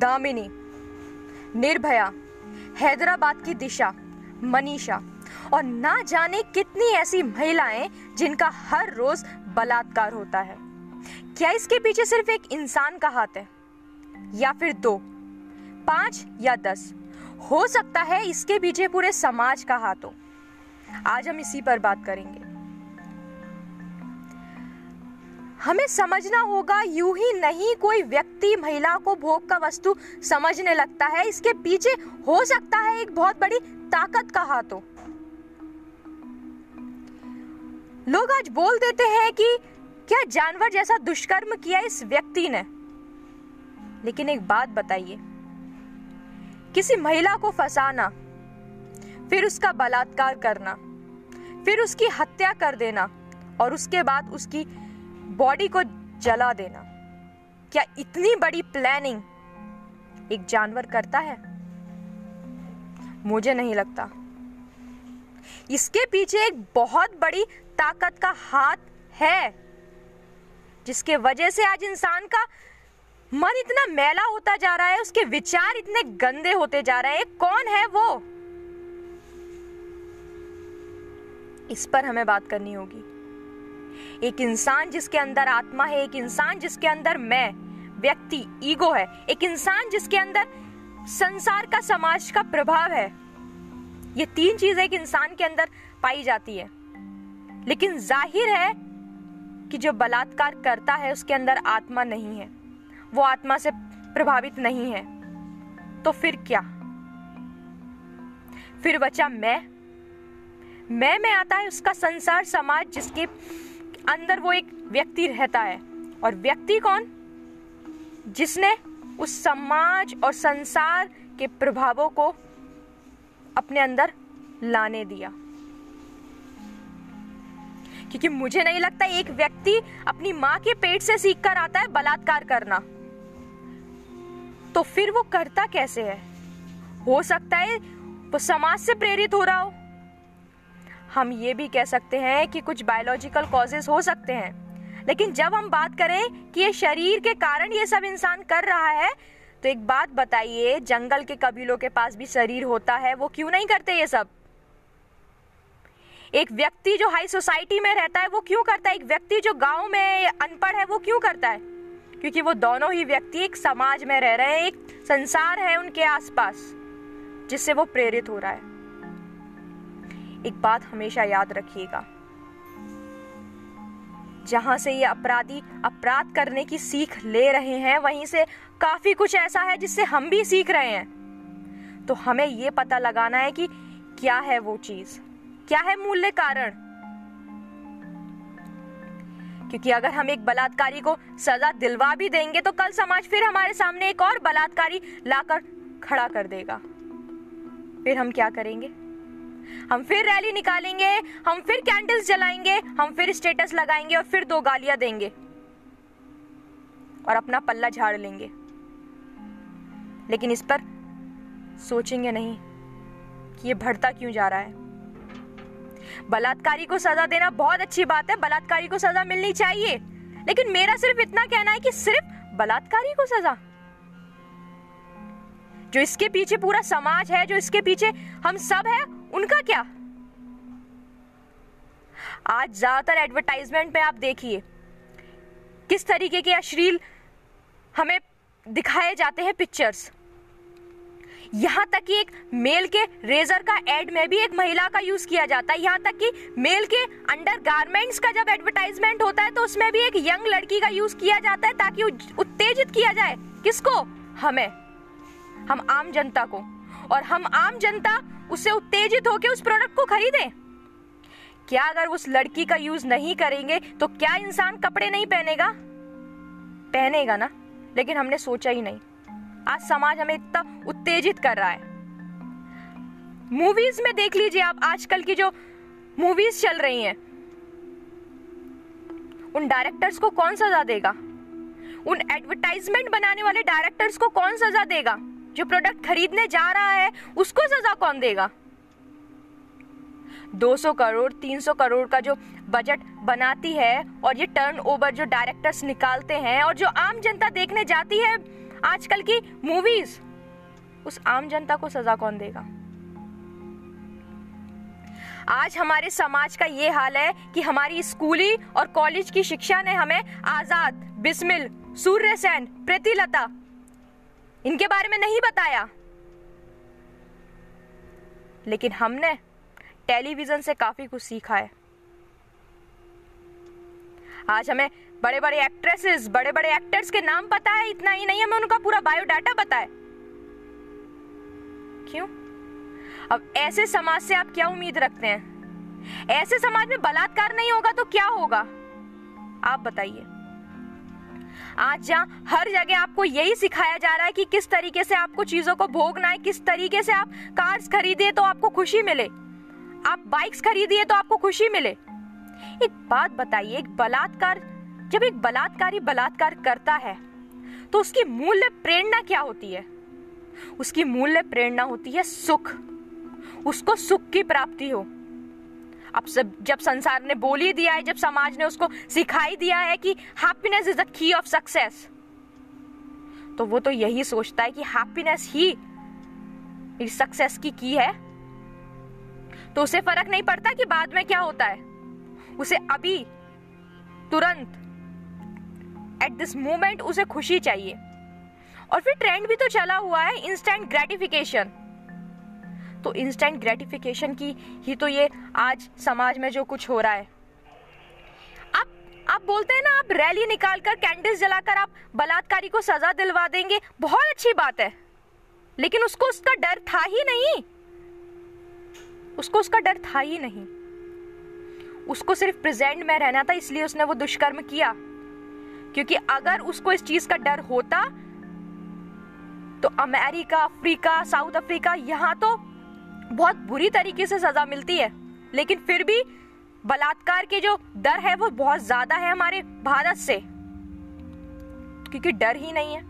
दामिनी, निर्भया, हैदराबाद की दिशा, मनीषा और ना जाने कितनी ऐसी महिलाएं जिनका हर रोज बलात्कार होता है। क्या इसके पीछे सिर्फ एक इंसान का हाथ है, या फिर 2, 5 या 10? हो सकता है इसके पीछे पूरे समाज का हाथ हो। आज हम इसी पर बात करेंगे। हमें समझना होगा, यूं ही नहीं कोई व्यक्ति महिला को भोग का वस्तु समझने लगता है। इसके पीछे हो सकता है एक बहुत बड़ी ताकत का हाथ हो। लोग आज बोल देते हैं कि क्या जानवर जैसा दुष्कर्म किया इस व्यक्ति ने, लेकिन एक बात बताइए, किसी महिला को फंसाना, फिर उसका बलात्कार करना, फिर उसकी हत्या कर देना और उसके बाद उसकी बॉडी को जला देना, क्या इतनी बड़ी प्लानिंग एक जानवर करता है? मुझे नहीं लगता। इसके पीछे एक बहुत बड़ी ताकत का हाथ है, जिसके वजह से आज इंसान का मन इतना मैला होता जा रहा है, उसके विचार इतने गंदे होते जा रहे हैं। कौन है वो, इस पर हमें बात करनी होगी। एक इंसान जिसके अंदर आत्मा है, एक इंसान जिसके अंदर मैं, व्यक्ति, ईगो है, एक इंसान जिसके अंदर संसार का, समाज का प्रभाव है, ये 3 चीजें एक इंसान के अंदर पाई जाती है। लेकिन जाहिर है कि जो बलात्कार करता है उसके अंदर आत्मा नहीं है, वो आत्मा से प्रभावित नहीं है, तो फिर क्या? फिर बचा मैं में आता है उसका संसार, समाज, जिसके अंदर वो एक व्यक्ति रहता है। और व्यक्ति कौन? जिसने उस समाज और संसार के प्रभावों को अपने अंदर लाने दिया। क्योंकि मुझे नहीं लगता एक व्यक्ति अपनी माँ के पेट से सीख कर आता है बलात्कार करना, तो फिर वो करता कैसे है? हो सकता है वो समाज से प्रेरित हो रहा हो। हम ये भी कह सकते हैं कि कुछ बायोलॉजिकल कॉजेस हो सकते हैं, लेकिन जब हम बात करें कि ये शरीर के कारण ये सब इंसान कर रहा है, तो एक बात बताइए, जंगल के कबीलों के पास भी शरीर होता है, वो क्यों नहीं करते ये सब? एक व्यक्ति जो हाई सोसाइटी में रहता है वो क्यों करता है? एक व्यक्ति जो गांव में अनपढ़ है वो क्यों करता है? क्योंकि वो दोनों ही व्यक्ति एक समाज में रह रहे हैं, एक संसार है उनके आसपास जिससे वो प्रेरित हो रहा है। एक बात हमेशा याद रखिएगा, जहां से ये अपराधी अपराध करने की सीख ले रहे हैं, वहीं से काफी कुछ ऐसा है जिससे हम भी सीख रहे हैं। तो हमें ये पता लगाना है कि क्या है वो चीज, क्या है मूल्य कारण। क्योंकि अगर हम एक बलात्कारी को सजा दिलवा भी देंगे तो कल समाज फिर हमारे सामने एक और बलात्कारी लाकर खड़ा कर देगा। फिर हम क्या करेंगे? हम फिर रैली निकालेंगे, हम फिर कैंडल्स जलाएंगे, हम फिर स्टेटस लगाएंगे और फिर 2 गालियां देंगे और अपना पल्ला झाड़ लेंगे। लेकिन इस पर सोचेंगे नहीं कि ये बढ़ता क्यों जा रहा है। बलात्कारी को सजा देना बहुत अच्छी बात है, बलात्कारी को सजा मिलनी चाहिए, लेकिन मेरा सिर्फ इतना कहना है कि सिर्फ बलात्कारी को सजा, जो इसके पीछे पूरा समाज है, जो इसके पीछे हम सब है, उनका क्या? आज ज्यादातर एडवर्टाइजमेंट में आप देखिए किस तरीके के अश्लील हमें दिखाए जाते हैं पिक्चर्स। यहाँ तक कि एक मेल के रेजर का एड में भी एक महिला का यूज किया जाता है। यहाँ तक कि मेल के अंडरगारमेंट्स का जब एडवर्टाइजमेंट होता है तो उसमें भी एक यंग लड़की का यूज किया जाता है, ताकि उत्तेजित किया जाए किसको? हमें, हम आम जनता को, और हम आम जनता उससे उत्तेजित होकर उस प्रोडक्ट को खरीदे। क्या अगर उस लड़की का यूज नहीं करेंगे तो क्या इंसान कपड़े नहीं पहनेगा? पहनेगा ना, लेकिन हमने सोचा ही नहीं। आज समाज हमें इतना उत्तेजित कर रहा है। मूवीज में देख लीजिए आप, आजकल की जो मूवीज चल रही हैं, उन डायरेक्टर्स को कौन सजा देगा? उन एडवर्टाइजमेंट बनाने वाले डायरेक्टर्स को कौन सजा देगा? जो प्रोडक्ट खरीदने जा रहा है उसको सजा कौन देगा? 200 करोड़ 300 करोड़ का जो बजट बनाती है और ये टर्नओवर जो डायरेक्टर्स निकालते हैं और जो आम जनता देखने जाती है, आजकल की मूवीज, उस आम जनता को सजा कौन देगा? आज हमारे समाज का ये हाल है कि हमारी स्कूली और कॉलेज की शिक्षा ने हमें आजाद, बिस्मिल, सूर्य सेन, प्रीतिलता, इनके बारे में नहीं बताया, लेकिन हमने टेलीविजन से काफी कुछ सीखा है। आज हमें बड़े बड़े एक्ट्रेसेस, बड़े बड़े एक्टर्स के नाम पता है, इतना ही नहीं हमें उनका पूरा बायोडाटा पता है। क्यों? अब ऐसे समाज से आप क्या उम्मीद रखते हैं? ऐसे समाज में बलात्कार नहीं होगा तो क्या होगा? आप बताइए। आज जहाँ हर जगह आपको यही सिखाया जा रहा है कि किस तरीके से आपको चीजों को भोगना है, किस तरीके से आप कार्स खरीदिए तो आपको खुशी मिले, आप बाइक्स खरीदिए तो आपको खुशी मिले। एक बात बताइए, जब एक बलात्कारी बलात्कार करता है तो उसकी मूल्य प्रेरणा क्या होती है? उसकी मूल्य प्रेरणा होती है सुख, उसको सुख की प्राप्ति हो। अब जब संसार ने बोल ही दिया है, जब समाज ने उसको सिखाई दिया है कि happiness is the key of success, तो वो तो यही सोचता है कि हैप्पीनेस ही इस सक्सेस की है। तो उसे फर्क नहीं पड़ता कि बाद में क्या होता है, उसे अभी तुरंत एट दिस मोमेंट उसे खुशी चाहिए। और फिर ट्रेंड भी तो चला हुआ है इंस्टेंट ग्रेटिफिकेशन, तो इंस्टेंट ग्रेटिफिकेशन की ही तो ये आज समाज में जो कुछ हो रहा है। आप बोलते हैं ना, आप रैली निकालकर, कैंडल्स जलाकर आप बलात्कारी को सजा दिलवा देंगे, बहुत अच्छी बात है, लेकिन उसको उसका डर था ही नहीं, उसको उसका डर था ही नहीं, उसको सिर्फ प्रेजेंट में रहना था, इसलिए उसने वो दुष्कर्म किया। क्योंकि अगर उसको इस चीज का डर होता तो अमेरिका, अफ्रीका, साउथ अफ्रीका, यहाँ तो बहुत बुरी तरीके से सजा मिलती है, लेकिन फिर भी बलात्कार के जो दर है वो बहुत ज्यादा है हमारे भारत से, क्योंकि डर ही नहीं है।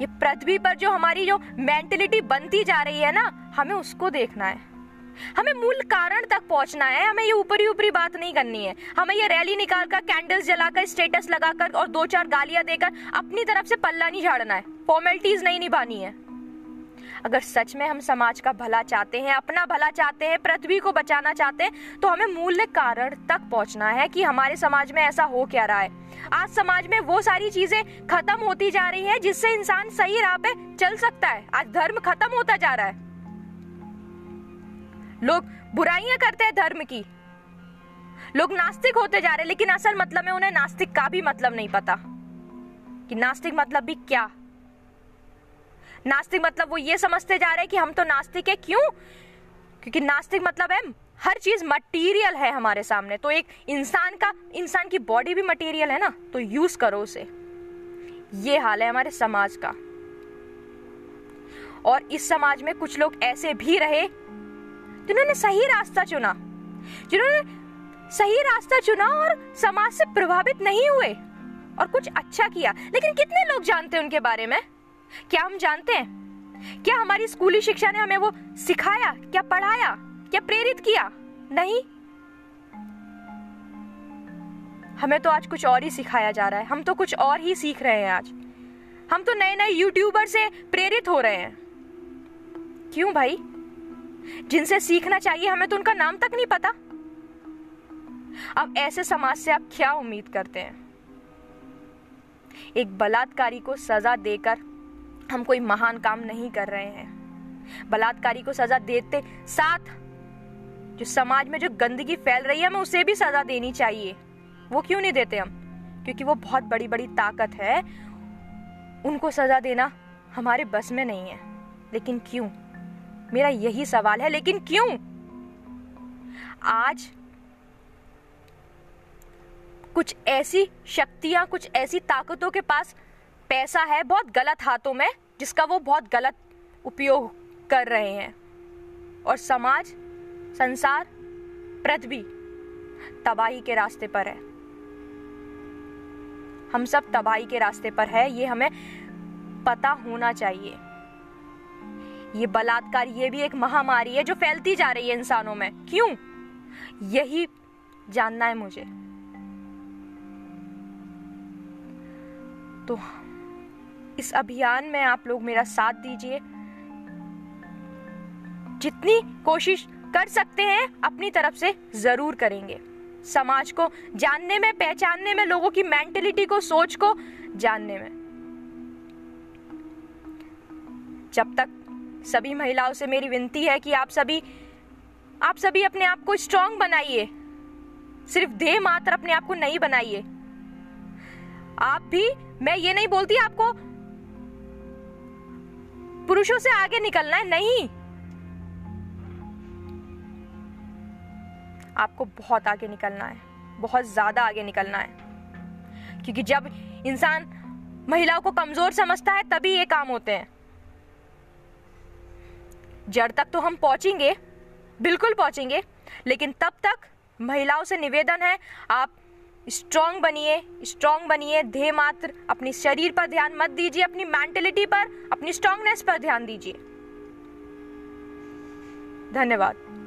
ये पृथ्वी पर जो हमारी जो मेंटलिटी बनती जा रही है ना, हमें उसको देखना है, हमें मूल कारण तक पहुंचना है, हमें ये ऊपरी ऊपरी बात नहीं करनी है, हमें ये रैली निकालकर, कैंडल्स जलाकर, स्टेटस लगाकर और दो चार गालियां देकर अपनी तरफ से पल्ला नहीं झाड़ना है, फॉर्मेलिटीज नहीं निभानी है। अगर सच में हम समाज का भला चाहते हैं, अपना भला चाहते हैं, पृथ्वी को बचाना चाहते हैं, तो हमें मूल कारण तक पहुंचना है कि हमारे समाज में ऐसा हो क्या रहा है। आज समाज में वो सारी चीजें खत्म होती जा रही है जिससे इंसान सही राह पे चल सकता है। आज धर्म खत्म होता जा रहा है, लोग बुराइयां करते हैं धर्म की, लोग नास्तिक होते जा रहे हैं, लेकिन असल मतलब में उन्हें नास्तिक का भी मतलब नहीं पता कि नास्तिक मतलब भी क्या। नास्तिक मतलब वो ये समझते जा रहे हैं कि हम तो नास्तिक है। क्यों? क्योंकि नास्तिक मतलब है हर चीज मटेरियल है हमारे सामने, तो एक इंसान की बॉडी भी मटेरियल है ना, तो यूज करो उसे। ये हाल है हमारे समाज का। और इस समाज में कुछ लोग ऐसे भी रहे जिन्होंने सही रास्ता चुना, जिन्होंने सही रास्ता चुना और समाज से प्रभावित नहीं हुए और कुछ अच्छा किया। लेकिन कितने लोग जानते हैं उनके बारे में? क्या हम जानते हैं? क्या हमारी स्कूली शिक्षा ने हमें वो सिखाया, क्या पढ़ाया, क्या प्रेरित किया? नहीं, हमें तो आज कुछ और ही सिखाया जा रहा है, हम तो कुछ और ही सीख रहे हैं। आज हम तो नए नए यूट्यूबर से प्रेरित हो रहे हैं। क्यों भाई? जिनसे सीखना चाहिए हमें तो उनका नाम तक नहीं पता। अब ऐसे समाज से आप क्या उम्मीद करते हैं? एक बलात्कारी को सजा देकर हम कोई महान काम नहीं कर रहे हैं। बलात्कारी को सजा देते साथ जो समाज में जो गंदगी फैल रही है, हमें उसे भी सजा देनी चाहिए। वो क्यों नहीं देते हम? क्योंकि वो बहुत बड़ी बड़ी ताकत है, उनको सजा देना हमारे बस में नहीं है। लेकिन क्यों, मेरा यही सवाल है, लेकिन क्यों? आज कुछ ऐसी शक्तियां, कुछ ऐसी ताकतों के पास पैसा है बहुत गलत हाथों में, जिसका वो बहुत गलत उपयोग कर रहे हैं, और समाज, संसार, पृथ्वी तबाही के रास्ते पर है। हम सब तबाही के रास्ते पर है, ये हमें पता होना चाहिए। ये बलात्कार ये भी एक महामारी है जो फैलती जा रही है इंसानों में। क्यों? यही जानना है मुझे। तो इस अभियान में आप लोग मेरा साथ दीजिए। जितनी कोशिश कर सकते हैं अपनी तरफ से जरूर करेंगे। समाज को जानने में, पहचानने में, लोगों की मेंटलिटी को, सोच को जानने में। जब तक सभी महिलाओं से मेरी विनती है कि आप सभी अपने आप को स्ट्रांग बनाइए, सिर्फ देह मात्र अपने आप को नहीं बनाइए। आप भी, मैं ये नहीं बोलती आपको पुरुषों से आगे निकलना है, नहीं, आपको बहुत आगे निकलना है, बहुत ज्यादा आगे निकलना है। क्योंकि जब इंसान महिलाओं को कमजोर समझता है तभी ये काम होते हैं। जड़ तक तो हम पहुंचेंगे, बिल्कुल पहुंचेंगे, लेकिन तब तक महिलाओं से निवेदन है, आप स्ट्रांग बनिए, स्ट्रांग बनिए। ध्येय मात्र अपने शरीर पर ध्यान मत दीजिए, अपनी मेंटलिटी पर, अपनी स्ट्रांगनेस पर ध्यान दीजिए। धन्यवाद।